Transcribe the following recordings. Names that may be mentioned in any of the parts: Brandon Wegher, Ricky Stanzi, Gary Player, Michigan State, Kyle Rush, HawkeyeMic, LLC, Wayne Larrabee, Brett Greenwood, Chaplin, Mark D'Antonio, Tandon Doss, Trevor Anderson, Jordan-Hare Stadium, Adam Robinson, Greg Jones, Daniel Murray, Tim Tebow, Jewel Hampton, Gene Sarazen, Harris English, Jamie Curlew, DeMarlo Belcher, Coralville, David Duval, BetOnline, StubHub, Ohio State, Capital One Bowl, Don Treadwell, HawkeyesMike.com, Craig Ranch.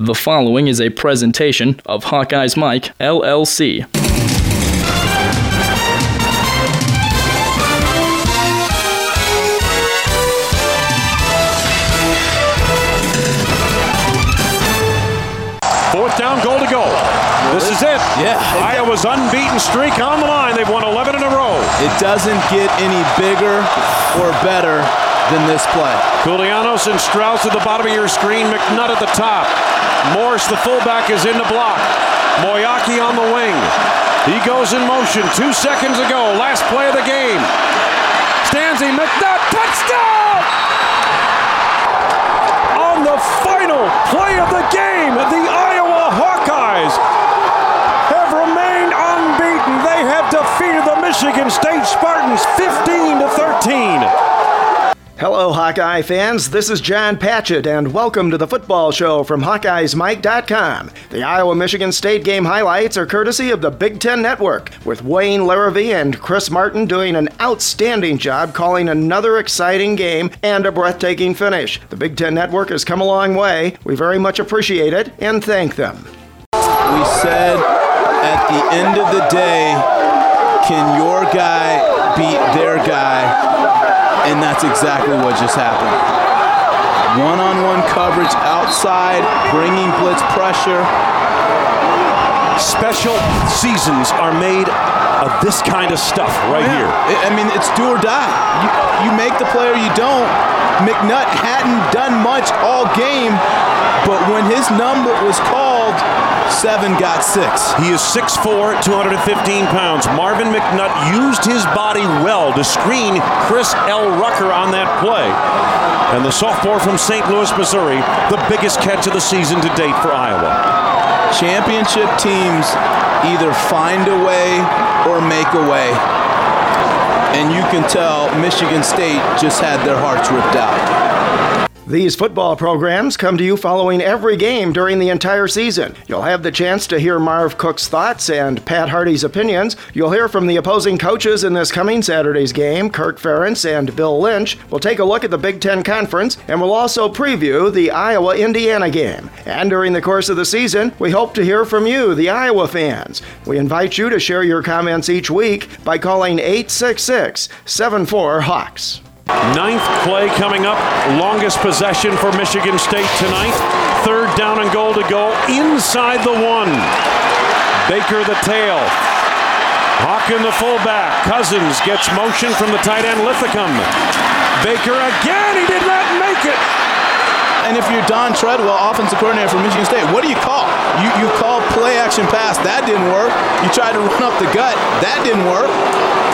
The following is a presentation of Hawkeye's Mic, LLC. Fourth down, goal to go. This is it. Yeah. Iowa's unbeaten streak on the line. They've won 11 in a row. It doesn't get any bigger or better than this play. Koulianos and Strauss at the bottom of your screen. McNutt at the top. Morris, the fullback, is in the block. Moyaki on the wing. He goes in motion 2 seconds ago. Last play of the game. Stanzi, McNutt, touchdown! On the final play of the game, the Iowa Hawkeyes have remained unbeaten. They have defeated the Michigan State Spartans 15-13. Hello, Hawkeye fans. This is John Patchett, and welcome to the football show from HawkeyesMike.com. The Iowa-Michigan State game highlights are courtesy of the Big Ten Network, with Wayne Larrabee and Chris Martin doing an outstanding job calling another exciting game and a breathtaking finish. The Big Ten Network has come a long way. We very much appreciate it and thank them. We said at the end of the day, can your guy beat their guy? And that's exactly what just happened. One-on-one coverage outside, bringing blitz pressure. Special seasons are made of this kind of stuff right here. I mean, it's do or die. You make the play or you don't. McNutt hadn't done much all game, but when his number was called, seven got six. He is 6'4", 215 pounds. Marvin McNutt used his body well to screen Chris L. Rucker on that play. And the sophomore from St. Louis, Missouri, the biggest catch of the season to date for Iowa. Championship teams either find a way or make a way. And you can tell Michigan State just had their hearts ripped out. These football programs come to you following every game during the entire season. You'll have the chance to hear Marv Cook's thoughts and Pat Hardy's opinions. You'll hear from the opposing coaches in this coming Saturday's game. Kirk Ferentz and Bill Lynch will take a look at the Big Ten Conference, and we'll also preview the Iowa-Indiana game. And during the course of the season, we hope to hear from you, the Iowa fans. We invite you to share your comments each week by calling 866-74-HAWKS. Ninth play coming up, longest possession for Michigan State tonight. Third down and goal to go inside the one. Baker the tail. Hawken the fullback. Cousins gets motion from the tight end Lithicum. Baker again, he did not make it. And if you're Don Treadwell, offensive coordinator for Michigan State, what do you call? You call play action pass. That didn't work. You tried to run up the gut. That didn't work.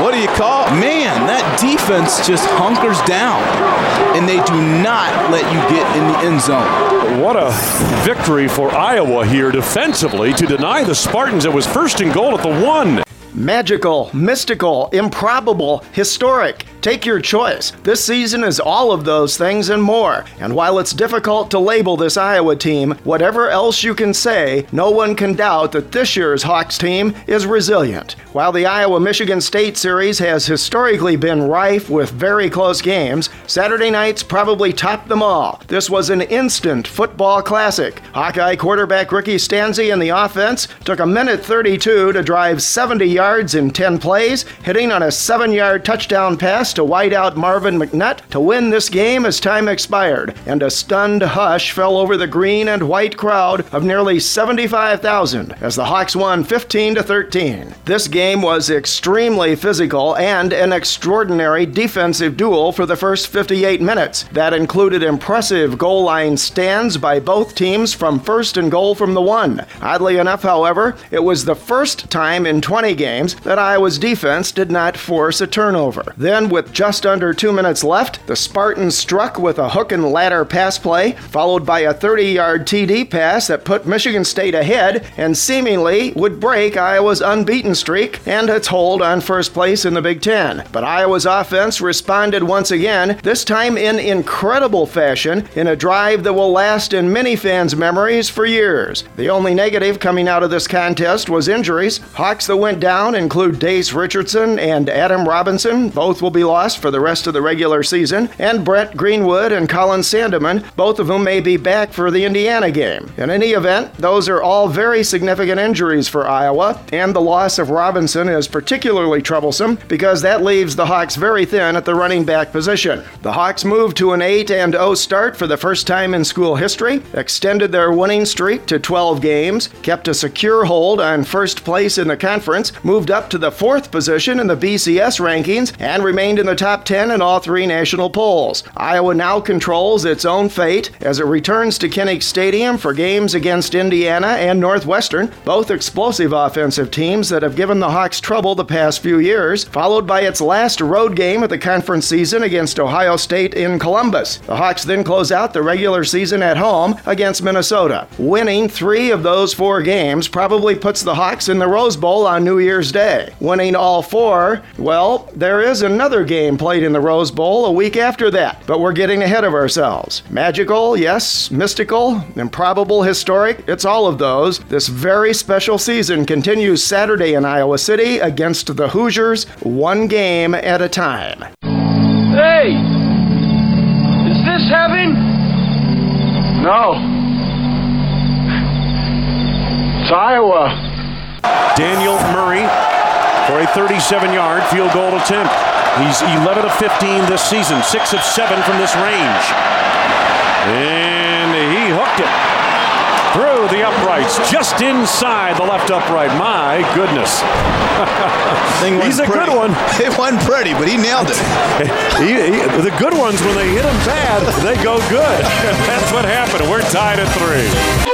What do you call? Man, that defense just hunkers down, and they do not let you get in the end zone. What a victory for Iowa here defensively to deny the Spartans. It was first and goal at the one. Magical, mystical, improbable, historic. Take your choice. This season is all of those things and more. And while it's difficult to label this Iowa team, whatever else you can say, no one can doubt that this year's Hawks team is resilient. While the Iowa-Michigan State series has historically been rife with very close games, Saturday nights probably topped them all. This was an instant football classic. Hawkeye quarterback Ricky Stanzi and the offense took a minute 32 to drive 70 yards in 10 plays, hitting on a 7-yard touchdown pass to wideout Marvin McNutt to win this game as time expired, and a stunned hush fell over the green and white crowd of nearly 75,000 as the Hawks won 15-13. This game was extremely physical and an extraordinary defensive duel for the first 58 minutes. That included impressive goal line stands by both teams from first and goal from the one. Oddly enough, however, it was the first time in 20 games that Iowa's defense did not force a turnover. Then, with just under 2 minutes left, the Spartans struck with a hook and ladder pass play, followed by a 30-yard TD pass that put Michigan State ahead and seemingly would break Iowa's unbeaten streak and its hold on first place in the Big Ten. But Iowa's offense responded once again, this time in incredible fashion, in a drive that will last in many fans' memories for years. The only negative coming out of this contest was injuries. Hawks that went down include Dace Richardson and Adam Robinson. Both will be lost for the rest of the regular season, and Brett Greenwood and Colin Sandeman, both of whom may be back for the Indiana game. In any event, those are all very significant injuries for Iowa, and the loss of Robinson is particularly troublesome because that leaves the Hawks very thin at the running back position. The Hawks moved to an 8-0 start for the first time in school history, extended their winning streak to 12 games, kept a secure hold on first place in the conference, moved up to the fourth position in the BCS rankings, and remained in the top 10 in all three national polls. Iowa now controls its own fate as it returns to Kinnick Stadium for games against Indiana and Northwestern, both explosive offensive teams that have given the Hawks trouble the past few years, followed by its last road game of the conference season against Ohio State in Columbus. The Hawks then close out the regular season at home against Minnesota. Winning three of those four games probably puts the Hawks in the Rose Bowl on New Year's Day. Winning all four, well, there is another game played in the Rose Bowl a week after that, but we're getting ahead of ourselves. Magical, yes, mystical, improbable, historic, it's all of those. This very special season continues Saturday in Iowa City against the Hoosiers, one game at a time. Hey! Is this heaven? No. It's Iowa. Daniel Murray for a 37-yard field goal attempt. He's 11 of 15 this season, 6 of 7 from this range. And he hooked it. Through the uprights, just inside the left upright. My goodness. He's a pretty good one. It wasn't pretty, but he nailed it. The good ones, when they hit them bad, they go good. That's what happened. We're tied at 3.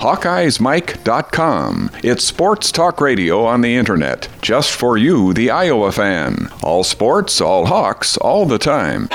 HawkeyesMike.com. It's sports talk radio on the internet. Just for you, the Iowa fan. All sports, all Hawks, all the time.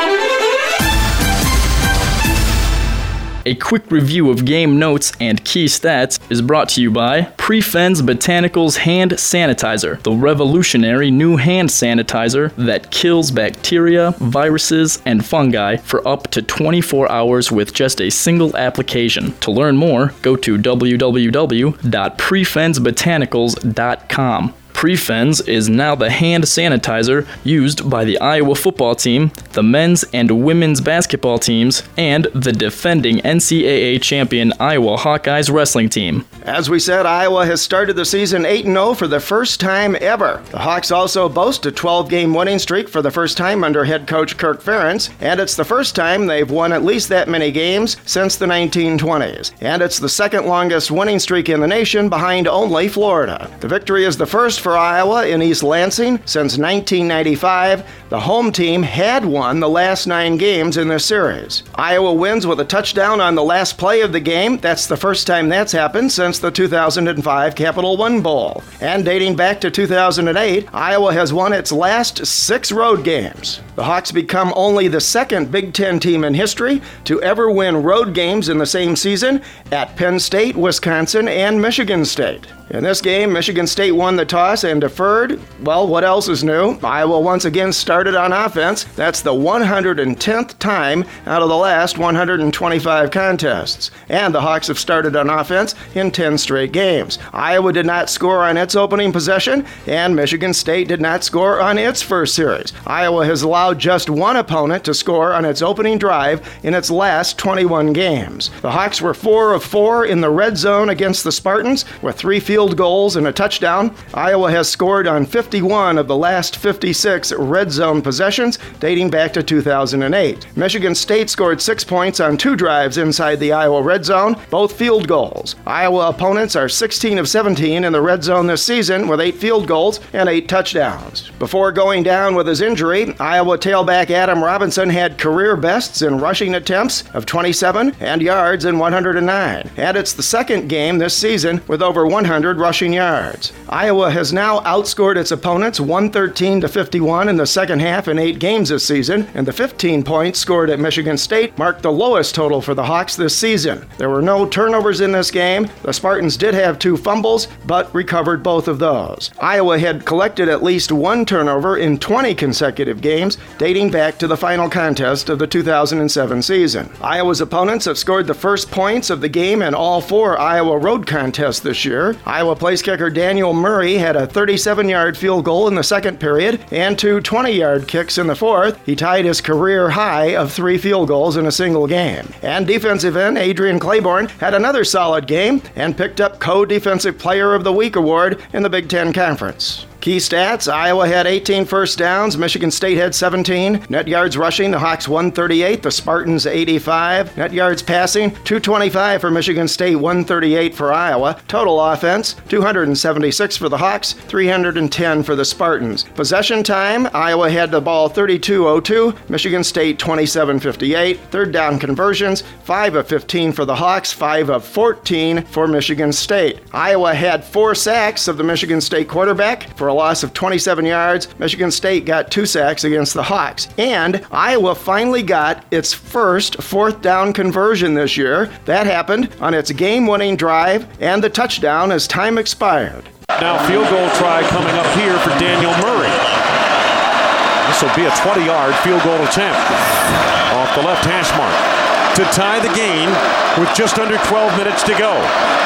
A quick review of game notes and key stats is brought to you by Prefenz Botanicals Hand Sanitizer, the revolutionary new hand sanitizer that kills bacteria, viruses, and fungi for up to 24 hours with just a single application. To learn more, go to www.prefenzbotanicals.com. Prefenz is now the hand sanitizer used by the Iowa football team, the men's and women's basketball teams, and the defending NCAA champion Iowa Hawkeyes wrestling team. As we said, Iowa has started the season 8-0 for the first time ever. The Hawks also boast a 12-game winning streak for the first time under head coach Kirk Ferentz, and it's the first time they've won at least that many games since the 1920s. And it's the second longest winning streak in the nation behind only Florida. The victory is the first for Iowa in East Lansing since 1995. The home team had won the last 9 games in this series. Iowa wins with a touchdown on the last play of the game. That's the first time that's happened since the 2005 Capital One Bowl. And dating back to 2008, Iowa has won its last 6 road games. The Hawks become only the second Big Ten team in history to ever win road games in the same season at Penn State, Wisconsin, and Michigan State. In this game, Michigan State won the toss and deferred. Well, what else is new? Iowa once again started on offense. That's the 110th time out of the last 125 contests. And the Hawks have started on offense in 10 straight games. Iowa did not score on its opening possession, and Michigan State did not score on its first series. Iowa has allowed just one opponent to score on its opening drive in its last 21 games. The Hawks were 4 of 4 in the red zone against the Spartans with 3 field goals and a touchdown. Iowa has scored on 51 of the last 56 red zone possessions dating back to 2008. Michigan State scored 6 points on 2 drives inside the Iowa red zone, both field goals. Iowa opponents are 16 of 17 in the red zone this season with 8 field goals and 8 touchdowns. Before going down with his injury, Iowa tailback Adam Robinson had career bests in rushing attempts of 27 and yards in 109. And it's the second game this season with over 100 rushing yards. Iowa has now outscored its opponents 113-51 in the second half in 8 games this season, and the 15 points scored at Michigan State marked the lowest total for the Hawks this season. There were no turnovers in this game. The Spartans did have 2 fumbles, but recovered both of those. Iowa had collected at least 1 turnover in 20 consecutive games, dating back to the final contest of the 2007 season. Iowa's opponents have scored the first points of the game in all 4 Iowa road contests this year. Iowa place kicker Daniel Murray had a 37-yard field goal in the second period and two 20-yard kicks in the fourth. He tied his career high of 3 field goals in a single game. And defensive end Adrian Clayborn had another solid game and picked up Co-Defensive Player of the Week award in the Big Ten Conference. Key stats, Iowa had 18 first downs, Michigan State had 17. Net yards rushing, the Hawks 138, the Spartans 85. Net yards passing, 225 for Michigan State, 138 for Iowa. Total offense, 276 for the Hawks, 310 for the Spartans. Possession time, Iowa had the ball 32-02, Michigan State 27-58. Third down conversions, 5 of 15 for the Hawks, 5 of 14 for Michigan State. Iowa had 4 sacks of the Michigan State quarterback for a loss of 27 yards. Michigan State got 2 sacks against the Hawks. And Iowa finally got its first fourth down conversion this year. That happened on its game-winning drive and the touchdown as time expired. Now field goal try coming up here for Daniel Murray. This will be a 20-yard field goal attempt off the left hash mark to tie the game with just under 12 minutes to go.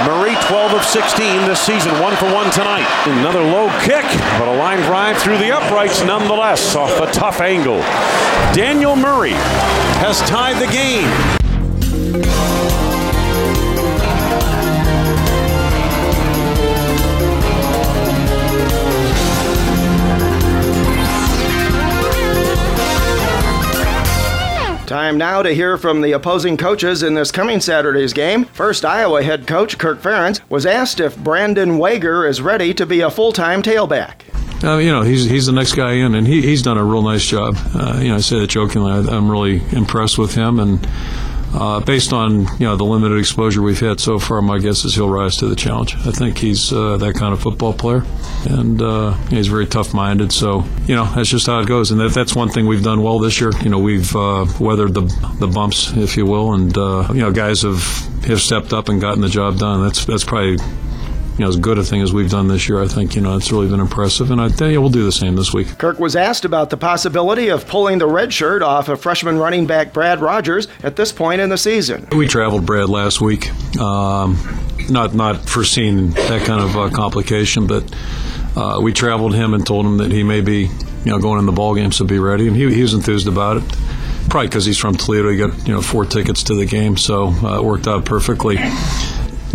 Murray, 12 of 16 this season, 1 for 1 tonight. Another low kick, but a line drive through the uprights nonetheless off a tough angle. Daniel Murray has tied the game. Time now to hear from the opposing coaches in this coming Saturday's game. First, Iowa head coach Kirk Ferentz was asked if Brandon Wegher is ready to be a full-time tailback. He's the next guy in, and he's done a real nice job. I say that jokingly. I'm really impressed with him, and based on the limited exposure we've had so far, my guess is he'll rise to the challenge. I think he's that kind of football player, and he's very tough-minded, so that's just how it goes. And that's one thing we've done well this year. We've weathered the bumps, if you will, and guys have stepped up and gotten the job done. That's probably as good a thing as we've done this year. I think it's really been impressive, and I think we'll do the same this week. Kirk was asked about the possibility of pulling the red shirt off of freshman running back Brad Rogers at this point in the season. We traveled Brad last week, not foreseeing that kind of complication, but we traveled him and told him that he may be going in the ball game, so be ready, and he was enthused about it. Probably because he's from Toledo, he got 4 tickets to the game, so it worked out perfectly.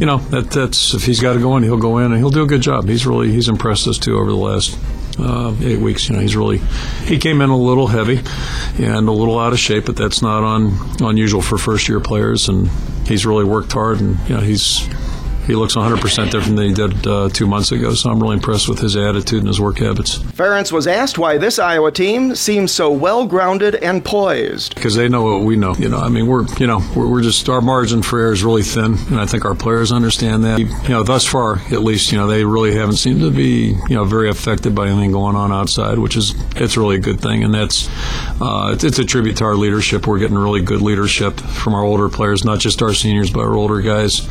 That's if he's got to go in, he'll go in, and he'll do a good job. He's impressed us too over the last 8 weeks. He came in a little heavy and a little out of shape, but that's not unusual for first year players. And he's really worked hard, and he looks 100% different than he did 2 months ago, so I'm really impressed with his attitude and his work habits. Ferentz was asked why this Iowa team seems so well-grounded and poised. Because they know what we know. We're just, our margin for error is really thin, and I think our players understand that. Thus far, at least, they really haven't seemed to be, very affected by anything going on outside, which is, it's really a good thing, and that's, it's a tribute to our leadership. We're getting really good leadership from our older players, not just our seniors, but our older guys.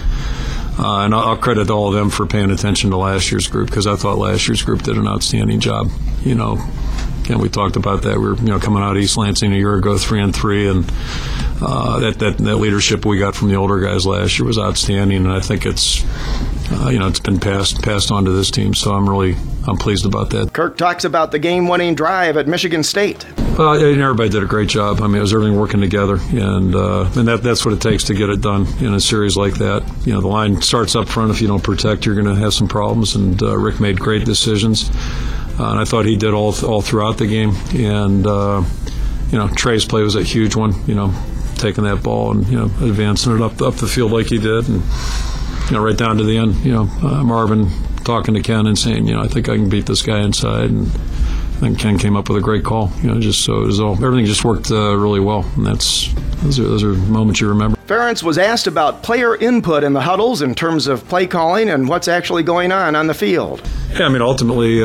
And I'll credit all of them for paying attention to last year's group, because I thought last year's group did an outstanding job. And we talked about that. We were coming out of East Lansing a year ago, 3-3, and that leadership we got from the older guys last year was outstanding. And I think it's it's been passed on to this team. So I'm pleased about that. Kirk talks about the game-winning drive at Michigan State. Everybody did a great job. It was everything working together, and that's what it takes to get it done in a series like that. The line starts up front. If you don't protect, you're going to have some problems, and Rick made great decisions. And I thought he did all throughout the game. And, Trey's play was a huge one, taking that ball and, advancing it up the field like he did. And, right down to the end, Marvin talking to Ken and saying, I think I can beat this guy inside. And then Ken came up with a great call, just so it was everything just worked really well. And those are moments you remember. Ferentz was asked about player input in the huddles in terms of play calling and what's actually going on the field. Yeah, ultimately,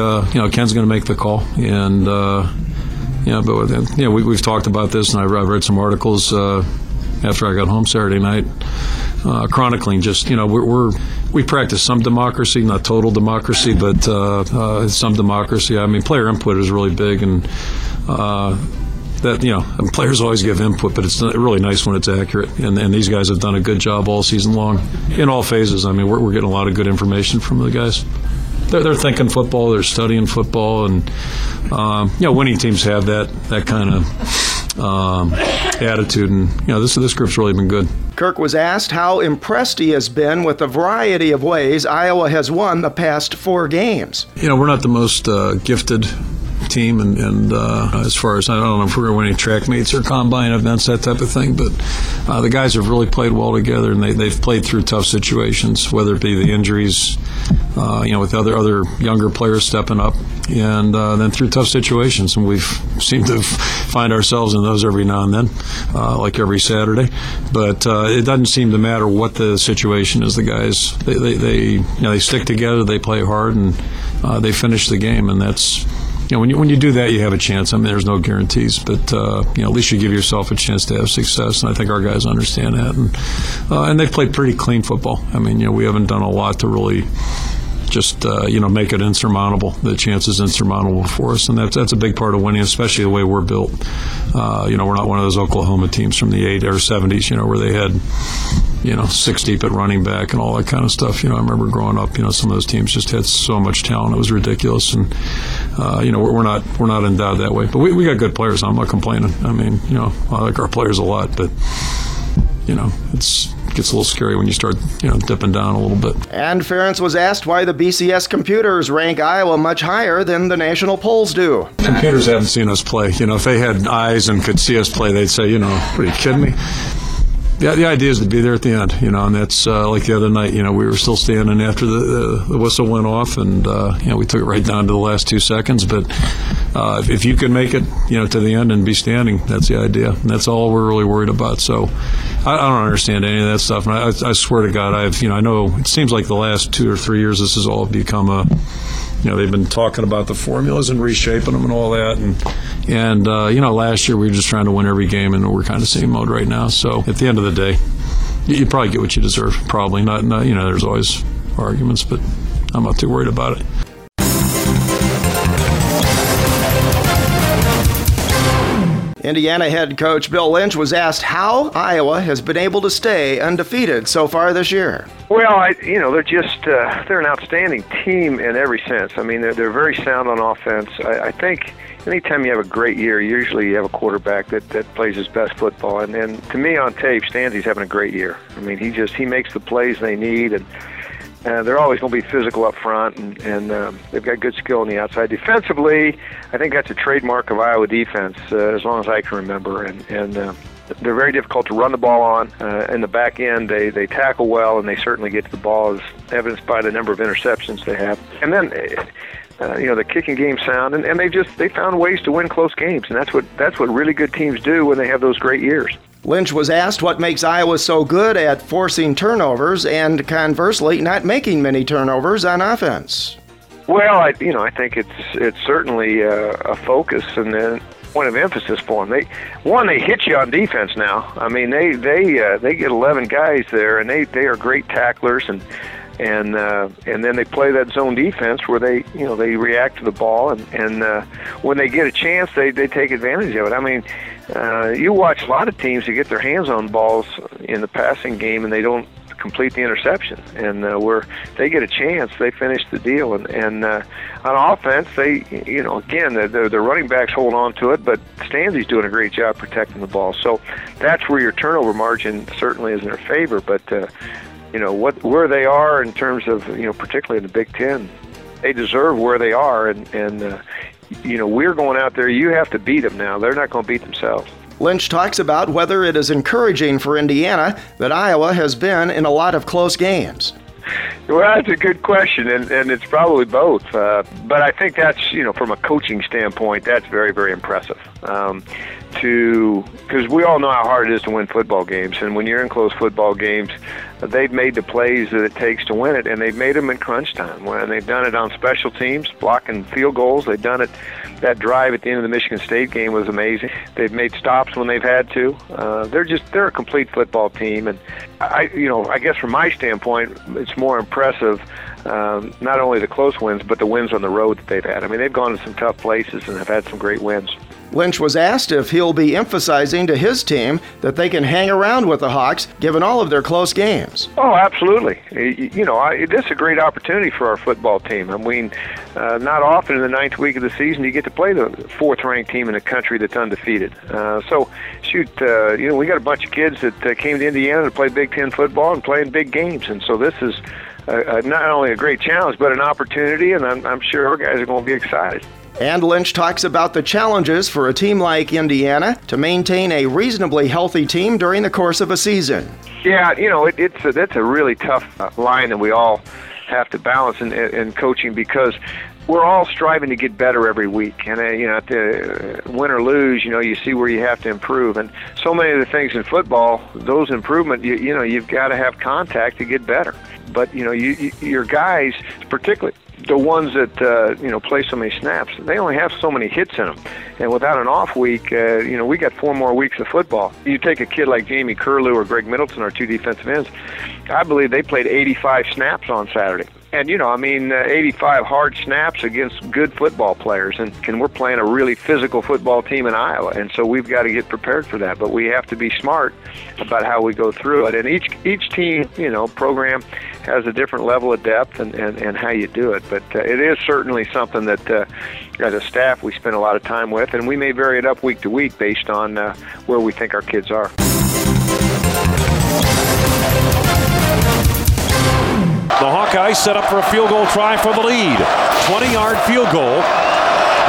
Ken's going to make the call, and we've talked about this, and I've read some articles after I got home Saturday night chronicling just we practice some democracy, not total democracy, but some democracy. Player input is really big, and and players always give input, but it's really nice when it's accurate. And these guys have done a good job all season long in all phases. We're getting a lot of good information from the guys. they're thinking football, they're studying football, and winning teams have that kind of attitude. And this group's really been good. Kirk was asked how impressed he has been with a variety of ways Iowa has won the past four games. We're not the most gifted team, and as far as, I don't know if we're going to win any track meets or combine events, that type of thing, but the guys have really played well together, and they've played through tough situations, whether it be the injuries, with other younger players stepping up, and then through tough situations, and we've seemed to find ourselves in those every now and then, like every Saturday, but it doesn't seem to matter what the situation is. The guys, they stick together, they play hard, and they finish the game, and that's, when you do that, you have a chance. I mean, there's no guarantees, but at least you give yourself a chance to have success, and I think our guys understand that. And they've played pretty clean football. I mean, we haven't done a lot to really just make it insurmountable. The chance is insurmountable for us, and that's a big part of winning, especially the way we're built. We're not one of those Oklahoma teams from the 80s or 70s, where they had 6 deep at running back and all that kind of stuff. I remember growing up, some of those teams just had so much talent, it was ridiculous. And we're not endowed that way, but we got good players. I'm not complaining. I mean, I like our players a lot, but it gets a little scary when you start dipping down a little bit. And Ferentz was asked why the BCS computers rank Iowa much higher than the national polls do. Computers haven't seen us play. If they had eyes and could see us play, they'd say, are you kidding me? Yeah, the idea is to be there at the end, and that's like the other night, we were still standing after the whistle went off, and we took it right down to the last 2 seconds. But if you can make it, to the end and be standing, that's the idea. And that's all we're really worried about. So I don't understand any of that stuff. And I swear to God, I know it seems like the last 2 or 3 years this has all become a, they've been talking about the formulas and reshaping them and all that. And last year we were just trying to win every game, and we're kind of same mode right now. So at the end of the day, you probably get what you deserve. Probably not. There's always arguments, but I'm not too worried about it. Indiana head coach Bill Lynch was asked how Iowa has been able to stay undefeated so far this year. Well, they're just they're an outstanding team in every sense. I mean, they're very sound on offense. I think anytime you have a great year, usually you have a quarterback that plays his best football. And to me, on tape, Stanzi's having a great year. I mean, he makes the plays they need, and they're always going to be physical up front, and they've got good skill on the outside. Defensively, I think that's a trademark of Iowa defense, as long as I can remember. And they're very difficult to run the ball on. In the back end, they tackle well, and they certainly get to the ball, as evidenced by the number of interceptions they have. And then the kicking game sound, and they found ways to win close games, and that's what really good teams do when they have those great years. Lynch was asked what makes Iowa so good at forcing turnovers and, conversely, not making many turnovers on offense. Well, I think it's certainly a focus and a point of emphasis for them. They hit you on defense now. I mean, they get 11 guys there, and they are great tacklers, and then they play that zone defense where they react to the ball, and when they get a chance, they take advantage of it. I mean, you watch a lot of teams who get their hands on balls in the passing game and they don't complete the interception, and where they get a chance, they finish the deal. And on offense, they again, the running backs hold on to it, but Stanzi's doing a great job protecting the ball. So that's where your turnover margin certainly is in their favor, but. Where they are in terms of, particularly in the Big Ten, they deserve where they are. And we're going out there. You have to beat them now. They're not going to beat themselves. Lynch talks about whether it is encouraging for Indiana that Iowa has been in a lot of close games. Well, that's a good question, and it's probably both. But I think that's, from a coaching standpoint, that's very, very impressive. Because we all know how hard it is to win football games, and when you're in close football games, they've made the plays that it takes to win it, and they've made them in crunch time. When they've done it on special teams, blocking field goals. They've done it. That drive at the end of the Michigan State game was amazing. They've made stops when they've had to. They're a complete football team, and I guess from my standpoint, it's more impressive. Not only the close wins, but the wins on the road that they've had. I mean, they've gone to some tough places and have had some great wins. Lynch was asked if he'll be emphasizing to his team that they can hang around with the Hawks, given all of their close games. Oh, absolutely. You know, this is a great opportunity for our football team. I mean, not often in the ninth week of the season you get to play the fourth-ranked team in the country that's undefeated. You know, we got a bunch of kids that came to Indiana to play Big Ten football and play in big games, and so this is not only a great challenge but an opportunity, and I'm sure our guys are going to be excited. And Lynch talks about the challenges for a team like Indiana to maintain a reasonably healthy team during the course of a season. Yeah, you know, that's a really tough line that we all have to balance in coaching, because we're all striving to get better every week. And, you know, to win or lose, you know, you see where you have to improve. And so many of the things in football, those improvement, you know, you've got to have contact to get better. But, you know, your guys, particularly the ones that, you know, play so many snaps, they only have so many hits in them. And without an off week, you know, we got 4 more weeks of football. You take a kid like Jamie Curlew or Greg Middleton, our 2 defensive ends, I believe they played 85 snaps on Saturday. And, you know, I mean, 85 hard snaps against good football players. And we're playing a really physical football team in Iowa. And so we've got to get prepared for that. But we have to be smart about how we go through it. And each team, you know, program has a different level of depth and how you do it. But it is certainly something that, as a staff, we spend a lot of time with. And we may vary it up week to week based on where we think our kids are. The Hawkeyes set up for a field goal try for the lead. 20-yard field goal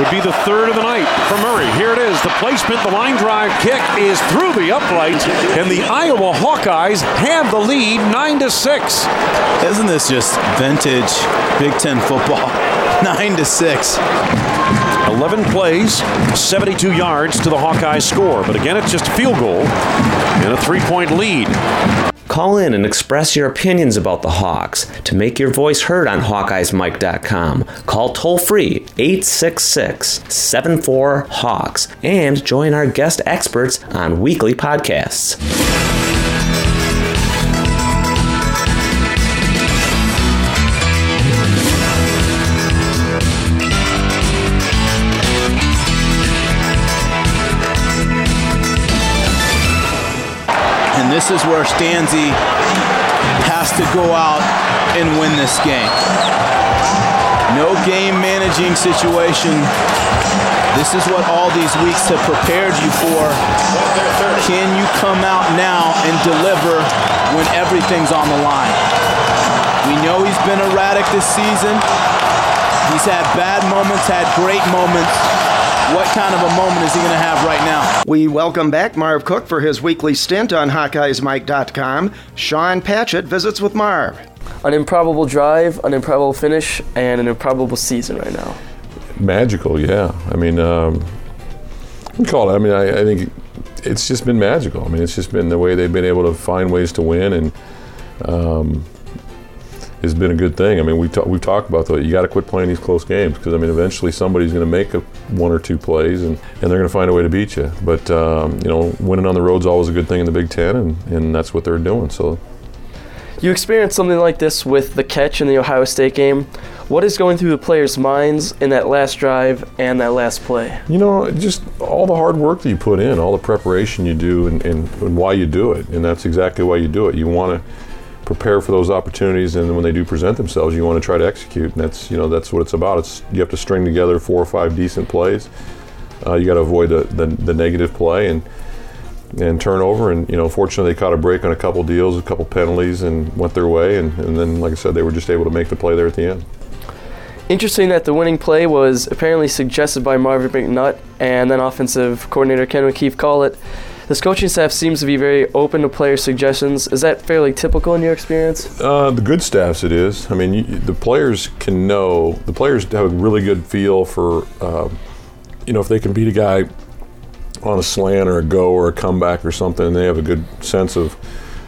would be the third of the night for Murray. Here it is. The placement, the line drive kick is through the upright, and the Iowa Hawkeyes have the lead 9-6. Isn't this just vintage Big Ten football? 9-6. 11 plays, 72 yards to the Hawkeyes score. But again, it's just a field goal and a 3-point lead. Call in and express your opinions about the Hawks. To make your voice heard on HawkeyesMike.com, call toll-free 866-74-HAWKS and join our guest experts on weekly podcasts. This is where Stanzi has to go out and win this game. No game managing situation. This is what all these weeks have prepared you for. Can you come out now and deliver when everything's on the line? We know he's been erratic this season. He's had bad moments, had great moments. What kind of a moment is he going to have right now? We welcome back Marv Cook for his weekly stint on HawkeyesMike.com. Sean Patchett visits with Marv. An improbable drive, an improbable finish, and an improbable season right now. Magical, yeah. I mean, we call it. I mean, I think it's just been magical. I mean, it's just been the way they've been able to find ways to win, and it's been a good thing. I mean, we've talked about that. You got to quit playing these close games, because I mean, eventually somebody's going to make one or two plays, and they're going to find a way to beat you. But you know, winning on the road's always a good thing in the Big Ten, and that's what they're doing. So, you experienced something like this with the catch in the Ohio State game. What is going through the players' minds in that last drive and that last play? You know, just all the hard work that you put in, all the preparation you do, and why you do it, and that's exactly why you do it. You want to prepare for those opportunities, and when they do present themselves, you want to try to execute, and that's what it's about. You have to string together 4 or 5 decent plays. You got to avoid the negative play and turnover, and you know, fortunately they caught a break on a couple deals, a couple penalties, and went their way, and then, like I said, they were just able to make the play there at the end. Interesting that the winning play was apparently suggested by Marvin McNutt and then offensive coordinator Ken O'Keefe call it. This coaching staff seems to be very open to player suggestions. Is that fairly typical in your experience? The good staffs, it is. I mean, the players can know. The players have a really good feel for, you know, if they can beat a guy on a slant or a go or a comeback or something, they have a good sense of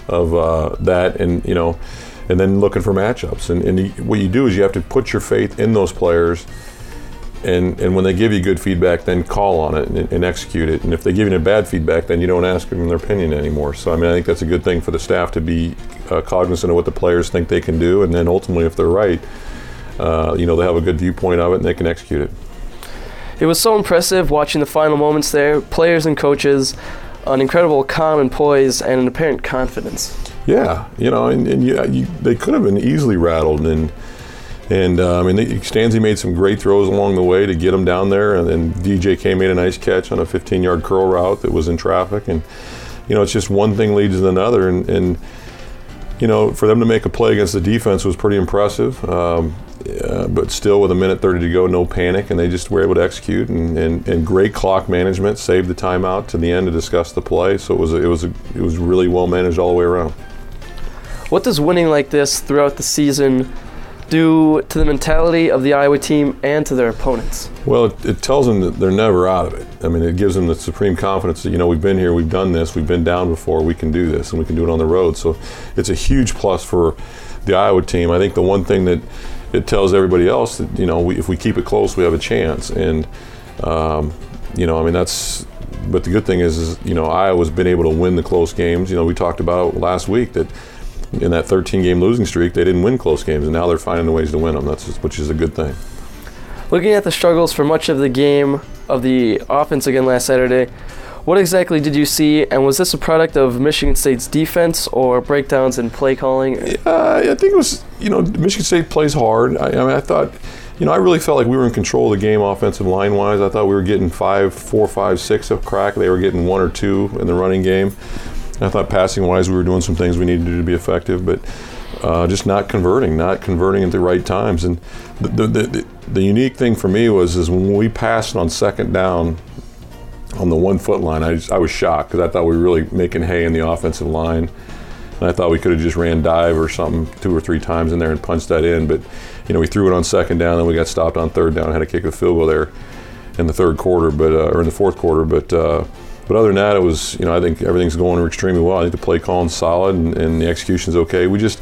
that, and you know, and then looking for matchups. And what you do is you have to put your faith in those players. And when they give you good feedback, then call on it and execute it. And if they give you bad feedback, then you don't ask them their opinion anymore. So, I mean, I think that's a good thing for the staff to be cognizant of what the players think they can do. And then ultimately, if they're right, you know, they have a good viewpoint of it and they can execute it. It was so impressive watching the final moments there, players and coaches, an incredible calm and poise, and an apparent confidence. Yeah, you know, and they could have been easily rattled, and I mean, Stanzi made some great throws along the way to get them down there, and DJK made a nice catch on a 15-yard curl route that was in traffic, and you know, it's just one thing leads to another, and you know, for them to make a play against the defense was pretty impressive, but still with 1:30 to go, no panic, and they just were able to execute, and great clock management, saved the timeout to the end to discuss the play, so it was really well managed all the way around. What does winning like this throughout the season do to the mentality of the Iowa team and to their opponents? Well, it tells them that they're never out of it. I mean, it gives them the supreme confidence that, you know, we've been here, we've done this, we've been down before, we can do this, and we can do it on the road. So it's a huge plus for the Iowa team. I think the one thing that it tells everybody else that, you know, if we keep it close, we have a chance. And, you know, I mean, that's, but the good thing is, you know, Iowa's been able to win the close games. You know, we talked about last week that in that 13-game losing streak, they didn't win close games, and now they're finding ways to win them, which is a good thing. Looking at the struggles for much of the game of the offense again last Saturday, what exactly did you see, and was this a product of Michigan State's defense or breakdowns in play calling? I think it was, you know, Michigan State plays hard. I mean, I thought, you know, I really felt like we were in control of the game offensive line-wise. I thought we were getting 5, 4, 5, 6 of crack. They were getting 1 or 2 in the running game. I thought passing-wise we were doing some things we needed to do to be effective, but just not converting at the right times. And the unique thing for me was when we passed on second down on the 1-foot line, I was shocked because I thought we were really making hay in the offensive line. And I thought we could have just ran dive or something 2 or 3 times in there and punched that in. But, you know, we threw it on second down, then we got stopped on third down and had to kick a field goal there in the fourth quarter. But other than that, it was, you know, I think everything's going extremely well. I think the play calling's solid and the execution's okay. We just,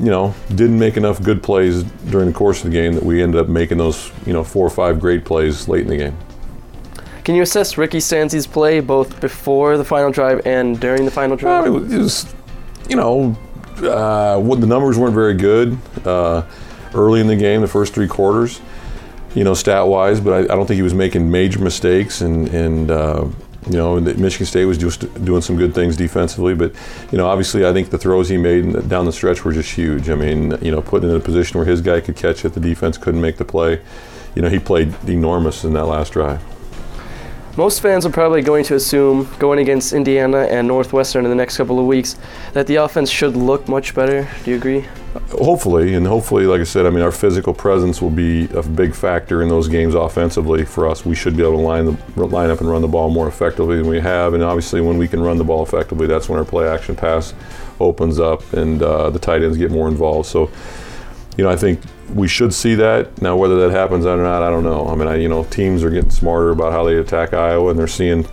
you know, didn't make enough good plays during the course of the game that we ended up making those, you know, 4 or 5 great plays late in the game. Can you assess Ricky Stanzi's play both before the final drive and during the final drive? Well, it was, you know, the numbers weren't very good early in the game, the first 3 quarters, you know, stat-wise, but I don't think he was making major mistakes and you know, Michigan State was just doing some good things defensively, but, you know, obviously I think the throws he made down the stretch were just huge. I mean, you know, putting in a position where his guy could catch it, the defense couldn't make the play. You know, he played enormous in that last drive. Most fans are probably going to assume, going against Indiana and Northwestern in the next couple of weeks, that the offense should look much better. Do you agree? Hopefully, like I said, I mean, our physical presence will be a big factor in those games offensively for us. We should be able to line up and run the ball more effectively than we have, and obviously when we can run the ball effectively, that's when our play-action pass opens up and the tight ends get more involved. So, you know, I think we should see that. Now, whether that happens or not, I don't know. I mean, you know, teams are getting smarter about how they attack Iowa, and they're seeing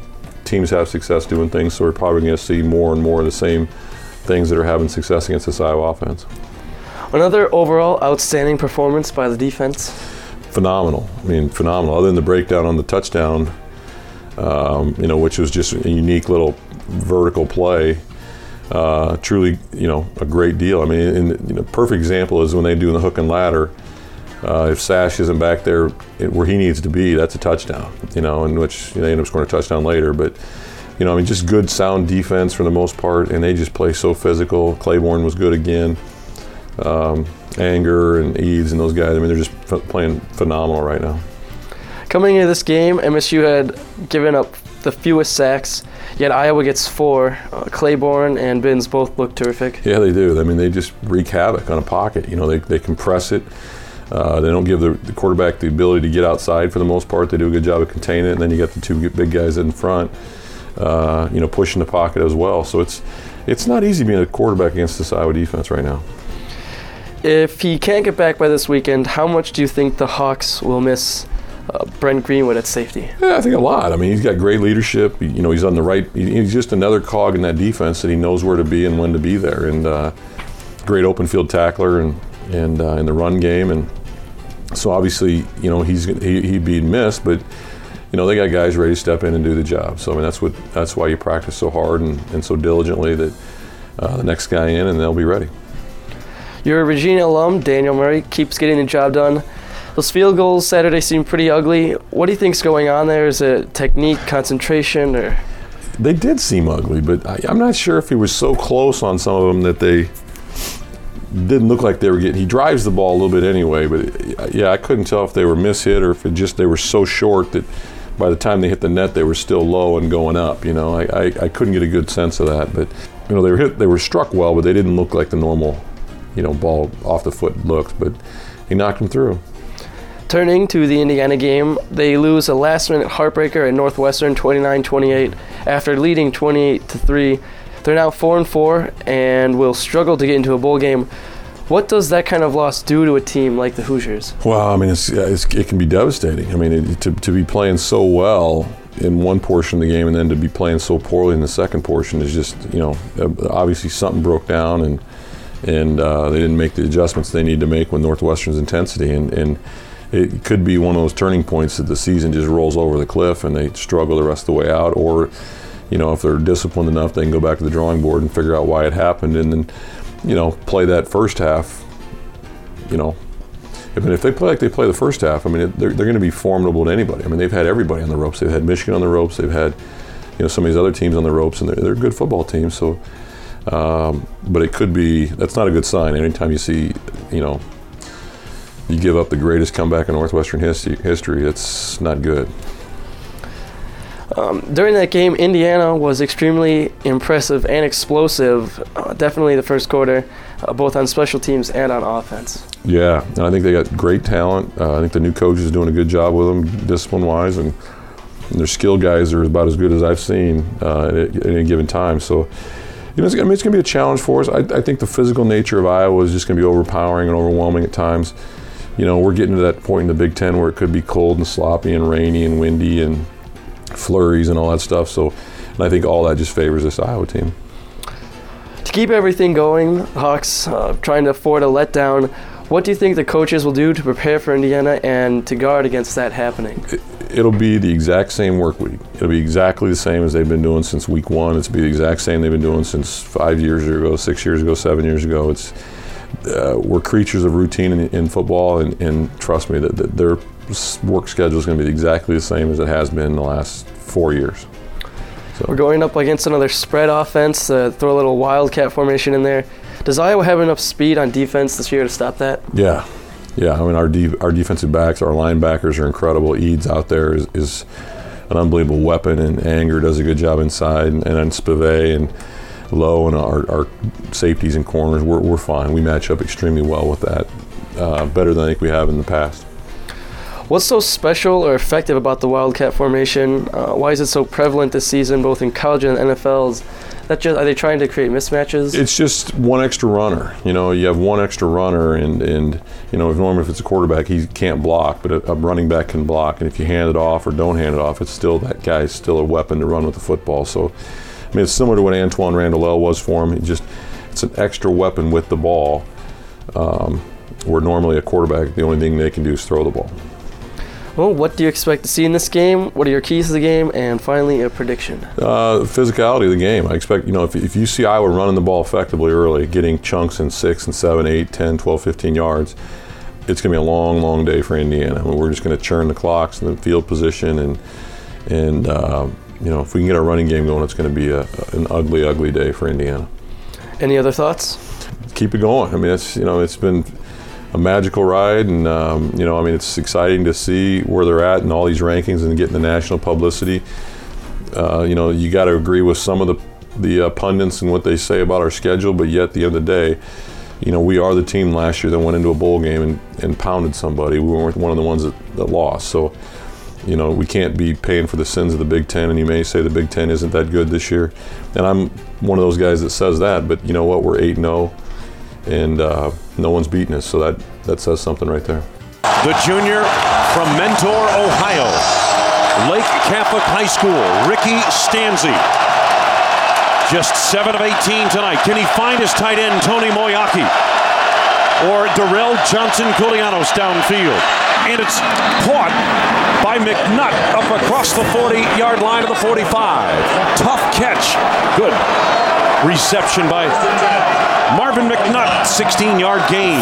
teams have success doing things, so we're probably going to see more and more of the same things that are having success against this Iowa offense. Another overall outstanding performance by the defense. Phenomenal. Other than the breakdown on the touchdown, you know, which was just a unique little vertical play, truly, you know, a great deal. I mean, and, you know, perfect example is when they do the hook and ladder. If Sash isn't back there where he needs to be, that's a touchdown, you know, in which they end up scoring a touchdown later. But, you know, I mean, just good, sound defense for the most part, and they just play so physical. Clayborn was good again. Anger and Eves and those guys, I mean, they're just playing phenomenal right now. Coming into this game, MSU had given up the fewest sacks, yet Iowa gets 4. Clayborn and Binns both look terrific. Yeah, they do. I mean, they just wreak havoc on a pocket. You know, they compress it. They don't give the quarterback the ability to get outside for the most part. They do a good job of containing it, and then you got the 2 big guys in front, you know, pushing the pocket as well. So it's not easy being a quarterback against this Iowa defense right now. If he can't get back by this weekend, how much do you think the Hawks will miss Brent Greenwood at safety? Yeah, I think a lot. I mean, he's got great leadership. You know, he's on the right. He's just another cog in that defense that he knows where to be and when to be there. And great open field tackler and in the run game. And so obviously, you know, he'd be missed, but you know, they got guys ready to step in and do the job. So I mean, that's why you practice so hard and so diligently that the next guy in and they'll be ready. Your Regina alum, Daniel Murray, keeps getting the job done. Those field goals Saturday seemed pretty ugly. What do you think's going on there? Is it technique, concentration, or? They did seem ugly, but I'm not sure if he was so close on some of them that they didn't look like they were getting. He drives the ball a little bit anyway, but yeah, I couldn't tell if they were mishit or if it just they were so short that by the time they hit the net, they were still low and going up. You know, I couldn't get a good sense of that, but you know they were struck well, but they didn't look like the normal, you know, ball off the foot looks. But he knocked them through. Turning to the Indiana game, they lose a last-minute heartbreaker at Northwestern 29-28 after leading 28-3. They're now 4-4 and will struggle to get into a bowl game. What does that kind of loss do to a team like the Hoosiers? Well, I mean, it can be devastating. I mean, to be playing so well in one portion of the game and then to be playing so poorly in the second portion is just, you know, obviously something broke down and they didn't make the adjustments they need to make with Northwestern's intensity. And it could be one of those turning points that the season just rolls over the cliff and they struggle the rest of the way out. Or, you know, if they're disciplined enough, they can go back to the drawing board and figure out why it happened and then, you know, play that first half, you know. I mean, if they play like they play the first half, I mean, they're going to be formidable to anybody. I mean, they've had everybody on the ropes. They've had Michigan on the ropes. They've had, you know, some of these other teams on the ropes, and they're a good football team. So, but it could be, that's not a good sign. Anytime you see, you know, you give up the greatest comeback in Northwestern history, it's not good. During that game, Indiana was extremely impressive and explosive, definitely the first quarter, both on special teams and on offense. Yeah, and I think they got great talent. I think the new coach is doing a good job with them discipline-wise, and their skill guys are about as good as I've seen at any given time. So, you know, it's going to be a challenge for us. I think the physical nature of Iowa is just going to be overpowering and overwhelming at times. You know, we're getting to that point in the Big Ten where it could be cold and sloppy and rainy and windy and flurries and all that stuff. So, and I think all that just favors this Iowa team. To keep everything going, Hawks trying to afford a letdown. What do you think the coaches will do to prepare for Indiana and to guard against that happening? It'll be the exact same work week. It'll be exactly the same as they've been doing since week one. It'll be the exact same they've been doing since 5 years ago, 6 years ago, 7 years ago. It's we're creatures of routine in football, and trust me, that their work schedule is going to be exactly the same as it has been in the last 4 years. So. We're going up against another spread offense, throw a little wildcat formation in there. Does Iowa have enough speed on defense this year to stop that? Yeah. I mean, our defensive backs, our linebackers are incredible. Eads out there is an unbelievable weapon, and Anger does a good job inside, and then Spivey and Low and our safeties and corners, we're fine. We match up extremely well with that, better than I think we have in the past. What's so special or effective about the wildcat formation? Why is it so prevalent this season, both in college and NFLs? Are they trying to create mismatches? It's just one extra runner. You know, you have one extra runner, and you know, normally if it's a quarterback, he can't block, but a running back can block. And if you hand it off or don't hand it off, it's still that guy's still a weapon to run with the football. So. I mean, it's similar to what Antoine Randall was for him. It's an extra weapon with the ball, where normally a quarterback, the only thing they can do is throw the ball. Well, what do you expect to see in this game? What are your keys to the game? And finally, a prediction. Physicality of the game. I expect, you know, if you see Iowa running the ball effectively early, getting chunks in 6 and 7, 8, 10, 12, 15 yards, it's going to be a long, long day for Indiana. I mean, we're just going to churn the clocks and the field position and you know, if we can get our running game going, it's going to be an ugly, ugly day for Indiana. Any other thoughts? Keep it going. I mean, it's been a magical ride, and you know, I mean, it's exciting to see where they're at and all these rankings and getting the national publicity. You know, you got to agree with some of the pundits and what they say about our schedule, but yet at the end of the day, you know, we are the team last year that went into a bowl game and pounded somebody. We weren't one of the ones that lost. So. You know, we can't be paying for the sins of the Big Ten, and you may say the Big Ten isn't that good this year. And I'm one of those guys that says that, but you know what? We're 8-0, and no one's beaten us, so that says something right there. The junior from Mentor, Ohio, Lake Catholic High School, Ricky Stanzi. Just 7 of 18 tonight. Can he find his tight end, Tony Moyaki? Or Darrell Johnson-Koulianos downfield? And it's caught by McNutt up across the 40-yard line of the 45. Tough catch. Good reception by Marvin McNutt. 16-yard gain.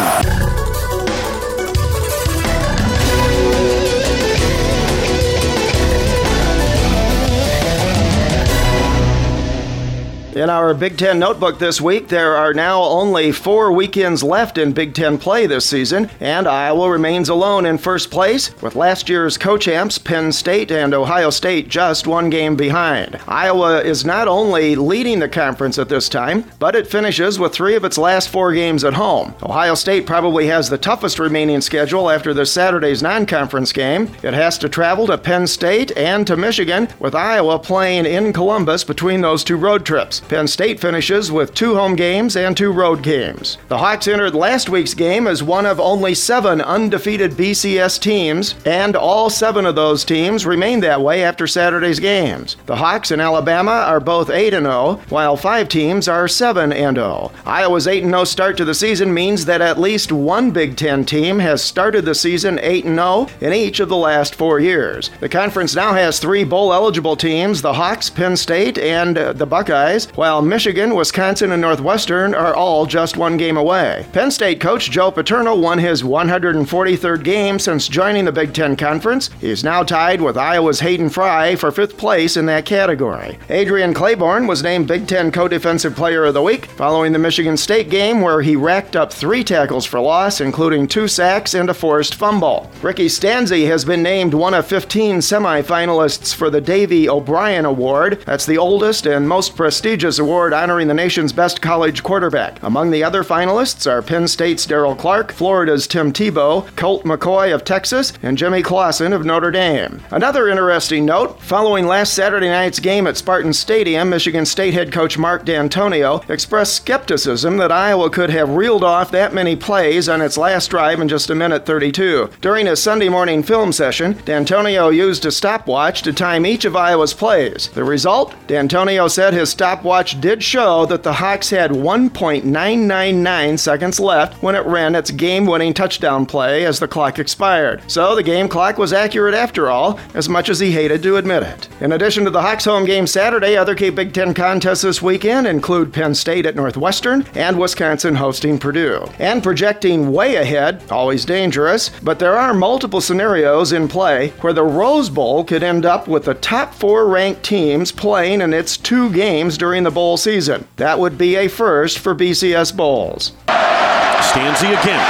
In our Big Ten Notebook this week, there are now only 4 weekends left in Big Ten play this season, and Iowa remains alone in first place, with last year's co-champs Penn State and Ohio State just 1 game behind. Iowa is not only leading the conference at this time, but it finishes with 3 of its last 4 games at home. Ohio State probably has the toughest remaining schedule after this Saturday's non-conference game. It has to travel to Penn State and to Michigan, with Iowa playing in Columbus between those 2 road trips. Penn State finishes with 2 home games and 2 road games. The Hawks entered last week's game as one of only 7 undefeated BCS teams, and all 7 of those teams remain that way after Saturday's games. The Hawks and Alabama are both 8-0, while 5 teams are 7-0. Iowa's 8-0 start to the season means that at least one Big Ten team has started the season 8-0 in each of the last 4 years. The conference now has 3 bowl-eligible teams, the Hawks, Penn State, and the Buckeyes, while Michigan, Wisconsin, and Northwestern are all just 1 game away. Penn State coach Joe Paterno won his 143rd game since joining the Big Ten Conference. He's now tied with Iowa's Hayden Fry for 5th place in that category. Adrian Clayborn was named Big Ten Co-Defensive Player of the Week following the Michigan State game, where he racked up 3 tackles for loss, including 2 sacks and a forced fumble. Ricky Stanzi has been named one of 15 semifinalists for the Davey O'Brien Award. That's the oldest and most prestigious award honoring the nation's best college quarterback. Among the other finalists are Penn State's Darryl Clark, Florida's Tim Tebow, Colt McCoy of Texas, and Jimmy Clausen of Notre Dame. Another interesting note, following last Saturday night's game at Spartan Stadium, Michigan State head coach Mark D'Antonio expressed skepticism that Iowa could have reeled off that many plays on its last drive in just a minute 32. During his Sunday morning film session, D'Antonio used a stopwatch to time each of Iowa's plays. The result? D'Antonio said his stopwatch did show that the Hawks had 1.999 seconds left when it ran its game-winning touchdown play as the clock expired. So the game clock was accurate after all, as much as he hated to admit it. In addition to the Hawks home game Saturday, other key Big Ten contests this weekend include Penn State at Northwestern and Wisconsin hosting Purdue. And projecting way ahead, always dangerous, but there are multiple scenarios in play where the Rose Bowl could end up with the top 4 ranked teams playing in its 2 games during the bowl season. That would be a first for BCS bowls. Stanzi again,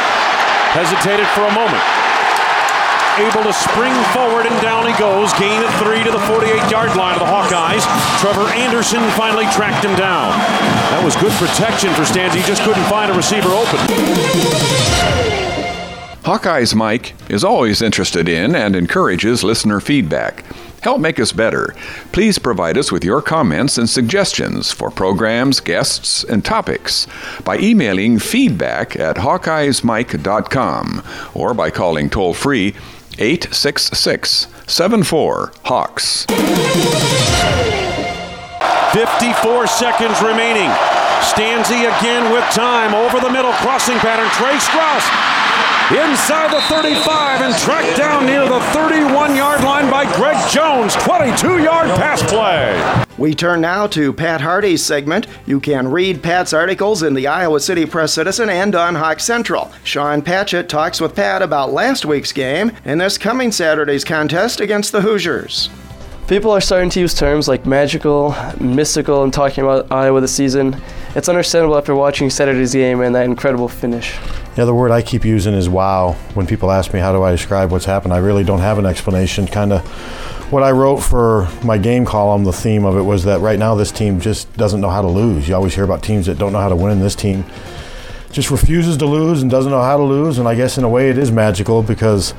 hesitated for a moment, able to spring forward, and down he goes, gain of 3 to the 48-yard line of the Hawkeyes. Trevor Anderson finally tracked him down. That was good protection for Stanzi, just couldn't find a receiver open. Hawkeyes Mike is always interested in and encourages listener feedback. Help make us better. Please provide us with your comments and suggestions for programs, guests, and topics by emailing feedback at HawkeyesMike.com or by calling toll-free 866-74-HAWKS. 54 seconds remaining. Stanzi again with time. Over the middle, crossing pattern. Trey Strauss inside the 35 and tracked down near the 31-yard line by Greg Jones. 22-yard pass play. We turn now to Pat Hardy's segment. You can read Pat's articles in the Iowa City Press-Citizen and on Hawk Central. Sean Patchett talks with Pat about last week's game and this coming Saturday's contest against the Hoosiers. People are starting to use terms like magical, mystical, and talking about Iowa this season. It's understandable after watching Saturday's game and that incredible finish. Yeah, the word I keep using is wow. When people ask me how do I describe what's happened, I really don't have an explanation. Kind of what I wrote for my game column, the theme of it was that right now this team just doesn't know how to lose. You always hear about teams that don't know how to win, and this team just refuses to lose and doesn't know how to lose. And I guess in a way it is magical because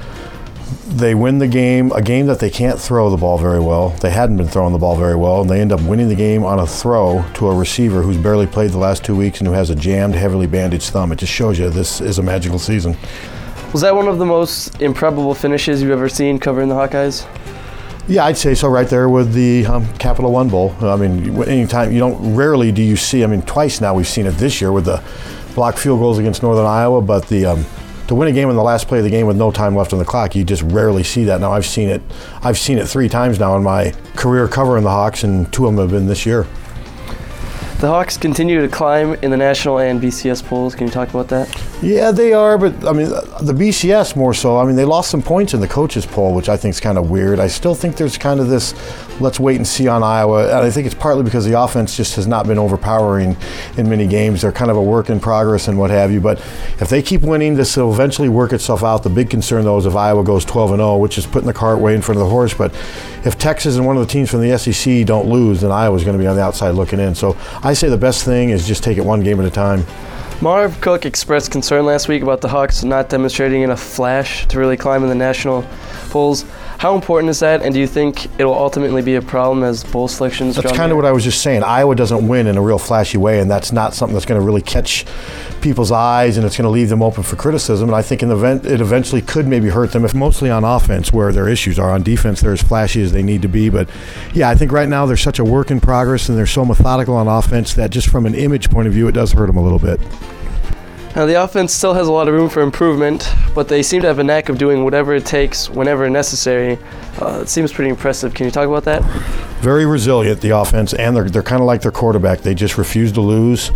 they win the game, a game that they can't throw the ball very well. They hadn't been throwing the ball very well, and they end up winning the game on a throw to a receiver who's barely played the last 2 weeks and who has a jammed, heavily bandaged thumb. It just shows you this is a magical season. Was that one of the most improbable finishes you've ever seen covering the Hawkeyes? Yeah, I'd say so, right there with the Capital One Bowl. I mean, anytime you don't, rarely do you see, I mean, twice now we've seen it this year with the blocked field goals against Northern Iowa, but the to win a game in the last play of the game with no time left on the clock, you just rarely see that. Now I've seen it 3 times now in my career covering the Hawks, and 2 of them have been this year. The Hawks continue to climb in the national and BCS polls. Can you talk about that? Yeah, they are, but I mean, the BCS more so. I mean, they lost some points in the coaches poll, which I think is kind of weird. I still think there's kind of this let's wait and see on Iowa, and I think it's partly because the offense just has not been overpowering in many games. They're kind of a work in progress and what have you, but if they keep winning, this will eventually work itself out. The big concern, though, is if Iowa goes 12-0, which is putting the cart way in front of the horse, but if Texas and one of the teams from the SEC don't lose, then Iowa's going to be on the outside looking in. So I say the best thing is just take it one game at a time. Marv Cook expressed concern last week about the Hawks not demonstrating enough flash to really climb in the national polls. How important is that, and do you think it will ultimately be a problem as bowl selections draw near? That's kind of what I was just saying. Iowa doesn't win in a real flashy way, and that's not something that's going to really catch people's eyes, and it's going to leave them open for criticism. And I think in the event it eventually could maybe hurt them, if mostly on offense where their issues are. On defense, they're as flashy as they need to be. But, yeah, I think right now they're such a work in progress, and they're so methodical on offense that just from an image point of view, it does hurt them a little bit. Now, the offense still has a lot of room for improvement, but they seem to have a knack of doing whatever it takes whenever necessary. It seems pretty impressive. Can you talk about that? Very resilient, the offense, and they're kind of like their quarterback. They just refuse to lose.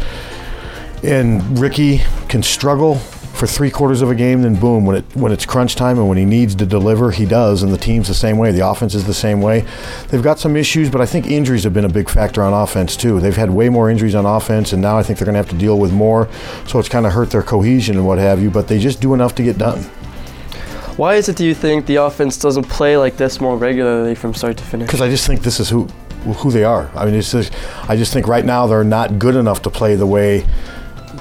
And Ricky can struggle for three-quarters of a game, then boom, when it's crunch time and when he needs to deliver, he does, and the team's the same way. The offense is the same way. They've got some issues, but I think injuries have been a big factor on offense too. They've had way more injuries on offense, and now I think they're going to have to deal with more, so it's kind of hurt their cohesion and what have you, but they just do enough to get done. Why is it, do you think, the offense doesn't play like this more regularly from start to finish? Because I just think this is who they are. I mean, it's just, I just think right now they're not good enough to play the way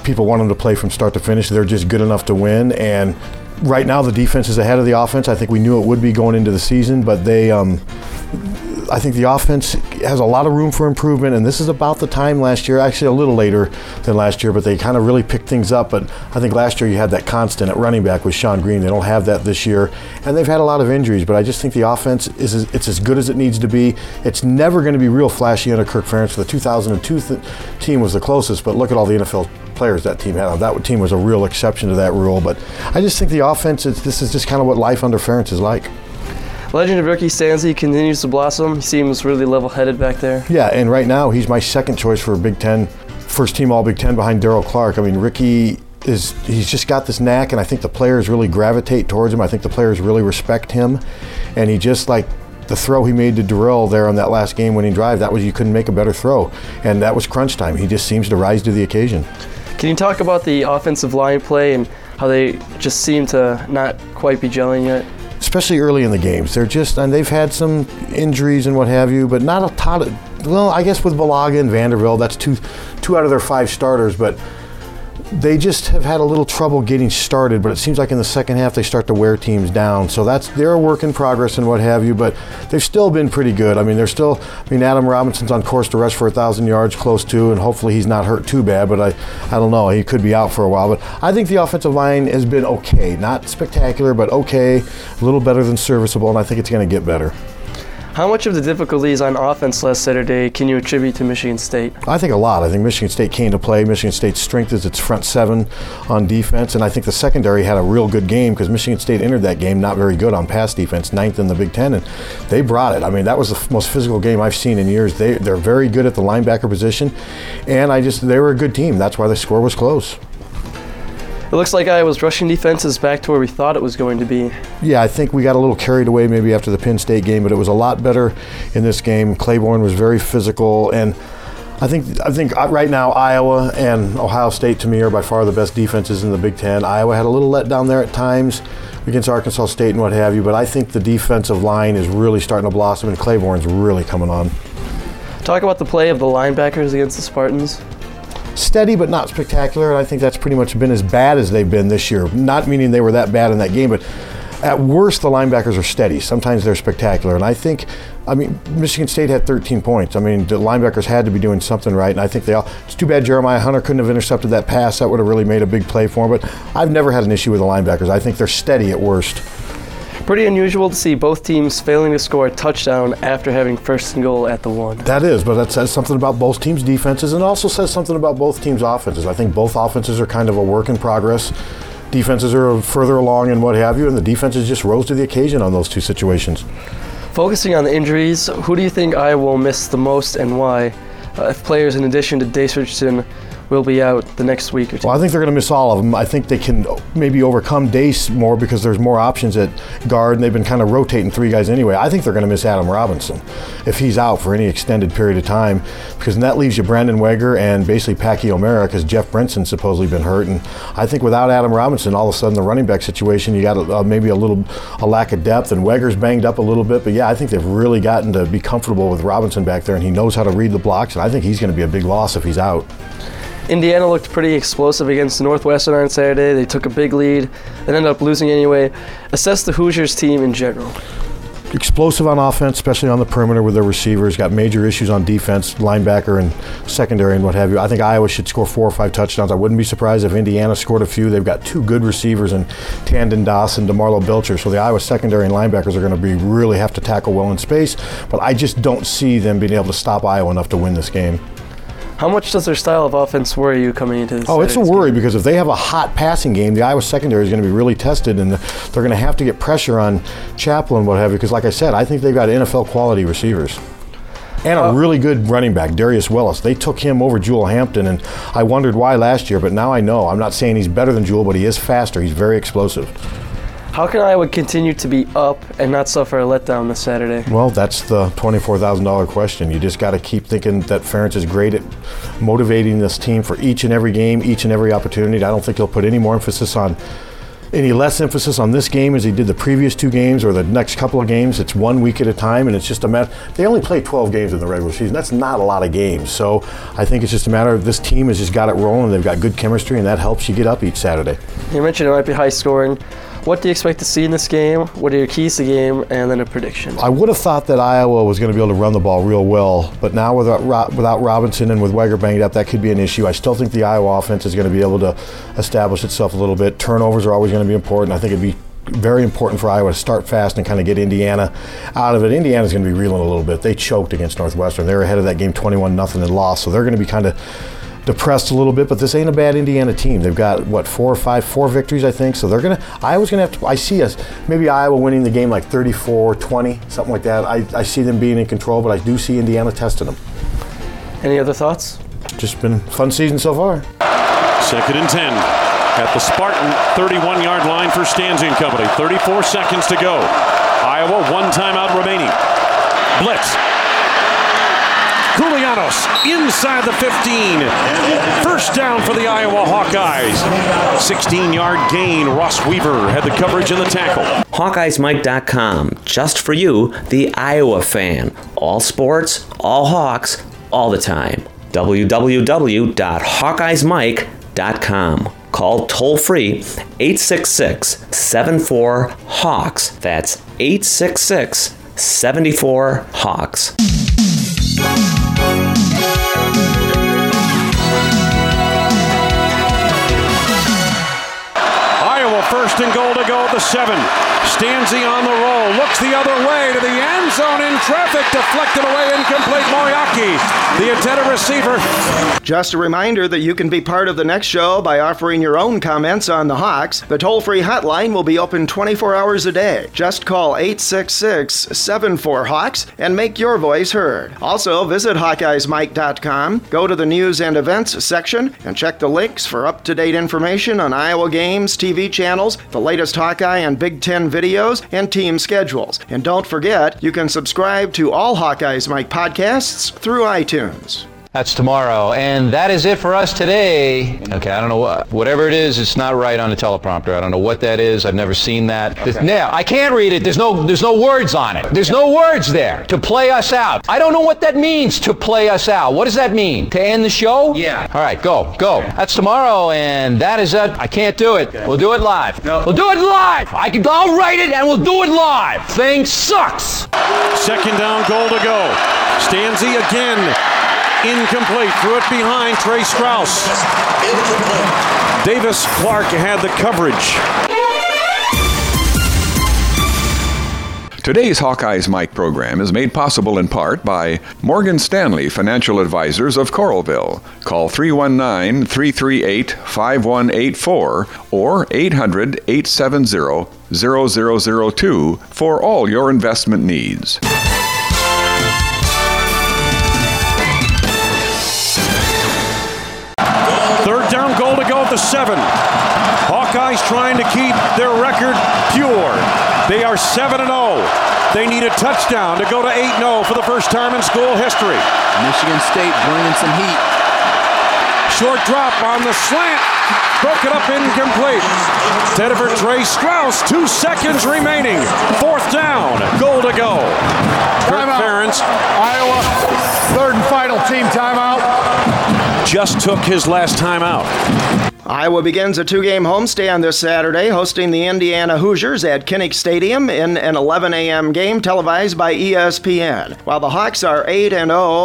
people want them to play from start to finish. They're just good enough to win, and right now the defense is ahead of the offense. I think we knew it would be going into the season, but they I think the offense has a lot of room for improvement, and this is about the time last year, actually a little later than last year, but they kind of really picked things up. But I think last year you had that constant at running back with Sean Green. They don't have that this year, and they've had a lot of injuries, but I just think the offense it's as good as it needs to be. It's never going to be real flashy under Kirk Ferentz. The 2002 team was the closest, but look at all the NFL players that team had. That team was a real exception to that rule, but I just think the offense, this is just kind of what life under Ferentz is like. Legend of Ricky Stanzi continues to blossom. He seems really level-headed back there. Yeah, and right now he's my second choice for Big Ten, first team All Big Ten behind Darryl Clark. I mean, Ricky he's just got this knack, and I think the players really gravitate towards him. I think the players really respect him, and he just the throw he made to Darryl there on that last game-winning drive, you couldn't make a better throw, and that was crunch time. He just seems to rise to the occasion. Can you talk about the offensive line play and how they just seem to not quite be gelling yet? Especially early in the games. They've had some injuries and what have you, but not a ton of, I guess with Balaga and Vanderbilt, that's two out of their five starters, but they just have had a little trouble getting started, but it seems like in the second half they start to wear teams down. So they're a work in progress and what have you, but they've still been pretty good. I mean, Adam Robinson's on course to rush for 1,000 yards, close to, and hopefully he's not hurt too bad, but I don't know. He could be out for a while, but I think the offensive line has been okay. Not spectacular, but okay. A little better than serviceable, and I think it's going to get better. How much of the difficulties on offense last Saturday can you attribute to Michigan State? I think a lot. I think Michigan State came to play. Michigan State's strength is its front seven on defense, and I think the secondary had a real good game because Michigan State entered that game not very good on pass defense, 9th in the Big Ten, and they brought it. I mean, that was the most physical game I've seen in years. They're very good at the linebacker position, and they were a good team. That's why the score was close. It looks like Iowa's rushing defense is back to where we thought it was going to be. Yeah, I think we got a little carried away maybe after the Penn State game, but it was a lot better in this game. Clayborn was very physical, and I think right now Iowa and Ohio State to me are by far the best defenses in the Big Ten. Iowa had a little letdown there at times against Arkansas State and what have you, but I think the defensive line is really starting to blossom, and Claiborne's really coming on. Talk about the play of the linebackers against the Spartans. Steady but not spectacular, and I think that's pretty much been as bad as they've been this year. Not meaning they were that bad in that game, but at worst the linebackers are steady. Sometimes they're spectacular, and Michigan State had 13 points. I mean, the linebackers had to be doing something right, and I think it's too bad Jeremiah Hunter couldn't have intercepted that pass. That would have really made a big play for him, but I've never had an issue with the linebackers. I think they're steady at worst. Pretty unusual to see both teams failing to score a touchdown after having first and goal at the one. That is, but that says something about both teams' defenses and also says something about both teams' offenses. I think both offenses are kind of a work in progress. Defenses are further along and what have you, and the defenses just rose to the occasion on those two situations. Focusing on the injuries, who do you think Iowa will miss the most and why? if players in addition to Dace Richardson will be out the next week or two. Well, I think they're going to miss all of them. I think they can maybe overcome Dace more because there's more options at guard, and they've been kind of rotating three guys anyway. I think they're going to miss Adam Robinson if he's out for any extended period of time, because that leaves you Brandon Wegher and basically Packy O'Meara, because Jeff Brenson's supposedly been hurt. And I think without Adam Robinson, all of a sudden the running back situation, you got maybe a lack of depth, and Wegger's banged up a little bit. But yeah, I think they've really gotten to be comfortable with Robinson back there, and he knows how to read the blocks, and I think he's going to be a big loss if he's out. Indiana looked pretty explosive against Northwestern on Saturday. They took a big lead and ended up losing anyway. Assess the Hoosiers team in general. Explosive on offense, especially on the perimeter with their receivers. Got major issues on defense, linebacker and secondary and what have you. I think Iowa should score 4 or 5 touchdowns. I wouldn't be surprised if Indiana scored a few. They've got 2 good receivers in Tandon Doss and DeMarlo Belcher. So the Iowa secondary and linebackers are going to be really have to tackle well in space. But I just don't see them being able to stop Iowa enough to win this game. How much does their style of offense worry you coming into this? Oh, it's a worry game? Because if they have a hot passing game, the Iowa secondary is going to be really tested, and they're going to have to get pressure on Chaplin, what have you, because like I said, I think they've got NFL quality receivers. And a really good running back, Darius Willis. They took him over Jewel Hampton, and I wondered why last year, but now I know. I'm not saying he's better than Jewel, but he is faster. He's very explosive. How can Iowa continue to be up and not suffer a letdown this Saturday? Well, that's the $24,000 question. You just got to keep thinking that Ferentz is great at motivating this team for each and every game, each and every opportunity. I don't think he'll put any less emphasis on this game as he did the previous 2 games or the next couple of games. It's 1 week at a time, and it's just a matter. They only play 12 games in the regular season. That's not a lot of games. So I think it's just a matter of this team has just got it rolling. They've got good chemistry, and that helps you get up each Saturday. You mentioned it might be high scoring. What do you expect to see in this game? What are your keys to the game? And then a prediction. I would have thought that Iowa was going to be able to run the ball real well, but now without Robinson and with Wegher banged up, that could be an issue. I still think the Iowa offense is going to be able to establish itself a little bit. Turnovers are always going to be important. I think it'd be very important for Iowa to start fast and kind of get Indiana out of it. Indiana's going to be reeling a little bit. They choked against Northwestern. They were ahead of that game 21-0 and lost, so they're going to be kind of depressed a little bit, but this ain't a bad Indiana team. They've got, 4 victories, I think, so they're going to, I see us, maybe Iowa winning the game like 34-20, something like that. I see them being in control, but I do see Indiana testing them. Any other thoughts? Just been a fun season so far. 2nd and 10 at the Spartan 31-yard line for Stanzi and company. 34 seconds to go. Iowa, 1 timeout remaining. Blitz. Julianos inside the 15. First down for the Iowa Hawkeyes. 16-yard gain. Ross Weaver had the coverage and the tackle. HawkeyesMike.com. Just for you, the Iowa fan. All sports, all Hawks, all the time. www.HawkeyesMike.com. Call toll-free 866-74-HAWKS. That's 866-74-HAWKS. Iowa first and goal to go at the 7. Stanzi on the roll, looks the other way to the end zone in traffic, deflected away, incomplete. Moriaki, the intended receiver. Just a reminder that you can be part of the next show by offering your own comments on the Hawks. The toll-free hotline will be open 24 hours a day. Just call 866-74-HAWKS and make your voice heard. Also, visit HawkeyesMike.com, go to the news and events section, and check the links for up-to-date information on Iowa games, TV channels, the latest Hawkeye and Big Ten videos, and team schedules. And don't forget, you can subscribe to all Hawkeyes Mike podcasts through iTunes. That's tomorrow, and that is it for us today. Okay, I don't know whatever it is, it's not right on the teleprompter. I don't know what that is. I've never seen that. Okay. Yeah, I can't read it. There's no words on it. There's no words there to play us out. I don't know what that means, to play us out. What does that mean? To end the show? Yeah. All right, go. Okay. That's tomorrow, and that is it. I can't do it. Okay. We'll do it live. No. We'll do it live. I'll write it, and we'll do it live. Thing sucks. 2nd down, goal to go. Stanzi again. Incomplete, threw it behind Trey Strauss. Davis Clark had the coverage. Today's Hawkeyes Mike program is made possible in part by Morgan Stanley Financial Advisors of Coralville. Call 319-338-5184 or 800-870-0002 for all your investment needs. 7. Hawkeyes trying to keep their record pure. They are 7-0. They need a touchdown to go to 8-0 for the first time in school history. Michigan State bringing some heat. Short drop on the slant. Broke it up incomplete. Instead for Trey Strauss, 2 seconds remaining. Fourth down, goal to go. Kirk Ferentz. Iowa, third and final team timeout. Just took his last timeout. Iowa begins a 2-game homestay on this Saturday, hosting the Indiana Hoosiers at Kinnick Stadium in an 11 a.m. game televised by ESPN. While the Hawks are 8-0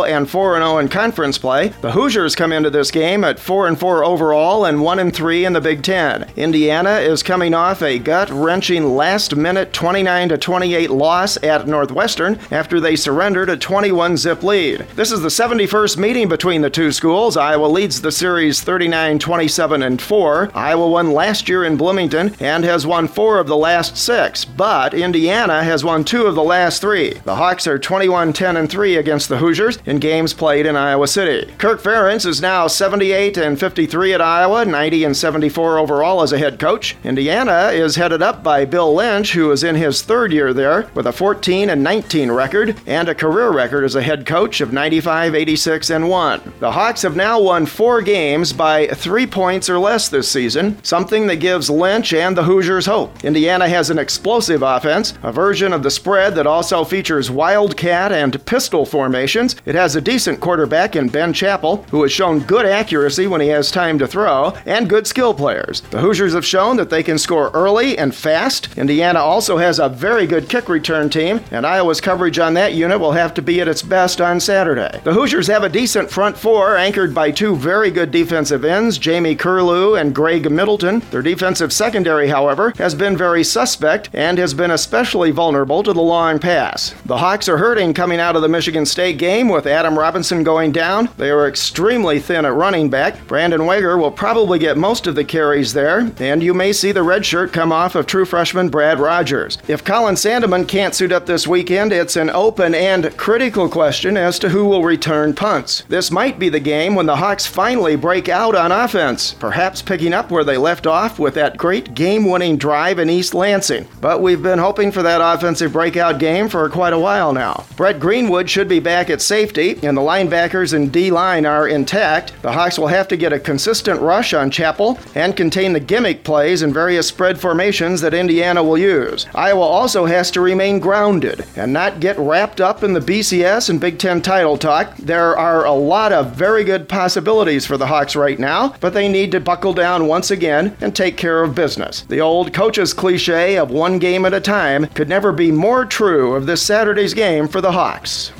and 4-0 in conference play, the Hoosiers come into this game at 4-4 overall and 1-3 in the Big Ten. Indiana is coming off a gut-wrenching last-minute 29-28 loss at Northwestern after they surrendered a 21-zip lead. This is the 71st meeting between the two schools. Iowa leads the series 39-27 and 4. Iowa won last year in Bloomington and has won 4 of the last 6, but Indiana has won 2 of the last 3. The Hawks are 21-10 and 3 against the Hoosiers in games played in Iowa City. Kirk Ferentz is now 78 and 53 at Iowa, 90 and 74 overall as a head coach. Indiana is headed up by Bill Lynch, who is in his 3rd year there with a 14 and 19 record and a career record as a head coach of 95, 86 and 1. The Hawks have now won 4 games by 3 points or less this season, something that gives Lynch and the Hoosiers hope. Indiana has an explosive offense, a version of the spread that also features wildcat and pistol formations. It has a decent quarterback in Ben Chappell, who has shown good accuracy when he has time to throw, and good skill players. The Hoosiers have shown that they can score early and fast. Indiana also has a very good kick return team, and Iowa's coverage on that unit will have to be at its best on Saturday. The Hoosiers have a decent front four, anchored by 2 very good defensive ends, Jamie Curlew and Greg Middleton. Their defensive secondary, however, has been very suspect and has been especially vulnerable to the long pass. The Hawks are hurting coming out of the Michigan State game with Adam Robinson going down. They are extremely thin at running back. Brandon Wegher will probably get most of the carries there, and you may see the red shirt come off of true freshman Brad Rogers. If Colin Sandeman can't suit up this weekend, it's an open and critical question as to who will return punts. This might be the game when the Hawks finally break out on offense, perhaps picking up where they left off with that great game-winning drive in East Lansing. But we've been hoping for that offensive breakout game for quite a while now. Brett Greenwood should be back at safety, and the linebackers and D-line are intact. The Hawks will have to get a consistent rush on Chappell and contain the gimmick plays and various spread formations that Indiana will use. Iowa also has to remain grounded and not get wrapped up in the BCS and Big Ten title talk. There are a lot of very good possibilities for the Hawks right now, but they need to buckle down once again and take care of business. The old coach's cliche of one game at a time could never be more true of this Saturday's game for the Hawks.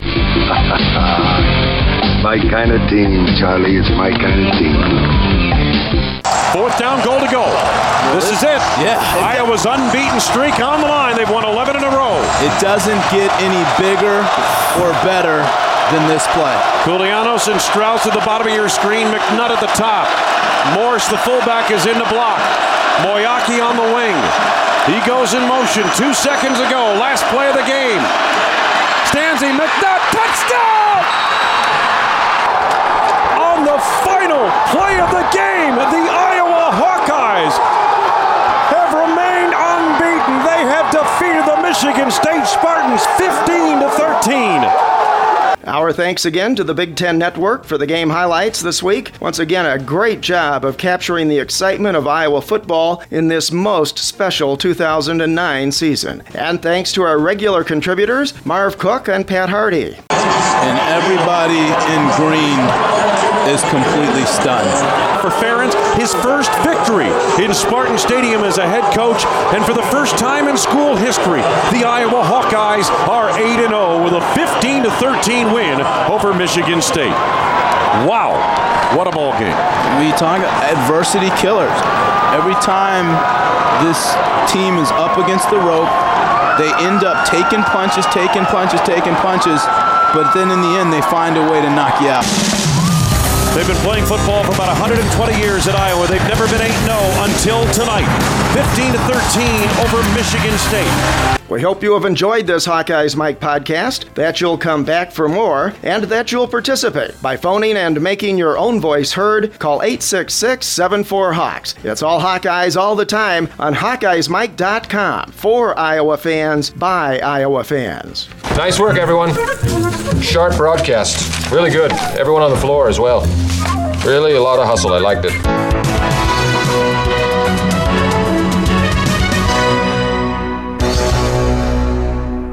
My kind of team, Charlie, is my kind of team. Fourth down, goal to go. This is it. Yeah. Iowa's unbeaten streak on the line. They've won 11 in a row. It doesn't get any bigger or better than this play. Koulianos and Strauss at the bottom of your screen, McNutt at the top. Morris, the fullback, is in the block. Moyaki on the wing. He goes in motion 2 seconds ago. Last play of the game. Stanzi, McNutt, touchdown! On the final play of the game, the Iowa Hawkeyes have remained unbeaten. They have defeated the Michigan State Spartans 15-13. Our thanks again to the Big Ten Network for the game highlights this week. Once again, a great job of capturing the excitement of Iowa football in this most special 2009 season. And thanks to our regular contributors, Marv Cook and Pat Hardy. And everybody in green is completely stunned. For Ferentz, his first victory in Spartan Stadium as a head coach, and for the first time in school history, the Iowa Hawkeyes are 8-0 with a 15-13 win over Michigan State. Wow, what a ball game. We talk adversity killers. Every time this team is up against the rope, they end up taking punches, but then in the end they find a way to knock you out. They've been playing football for about 120 years at Iowa. They've never been 8-0 until tonight. 15-13 over Michigan State. We hope you have enjoyed this Hawkeyes Mike podcast, that you'll come back for more, and that you'll participate by phoning and making your own voice heard. Call 866-74-HAWKS. It's all Hawkeyes all the time on HawkeyesMike.com. For Iowa fans, by Iowa fans. Nice work, everyone. Sharp broadcast. Really good. Everyone on the floor as well. Really a lot of hustle. I liked it.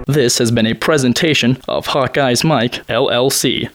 This has been a presentation of HawkeyesMike, LLC.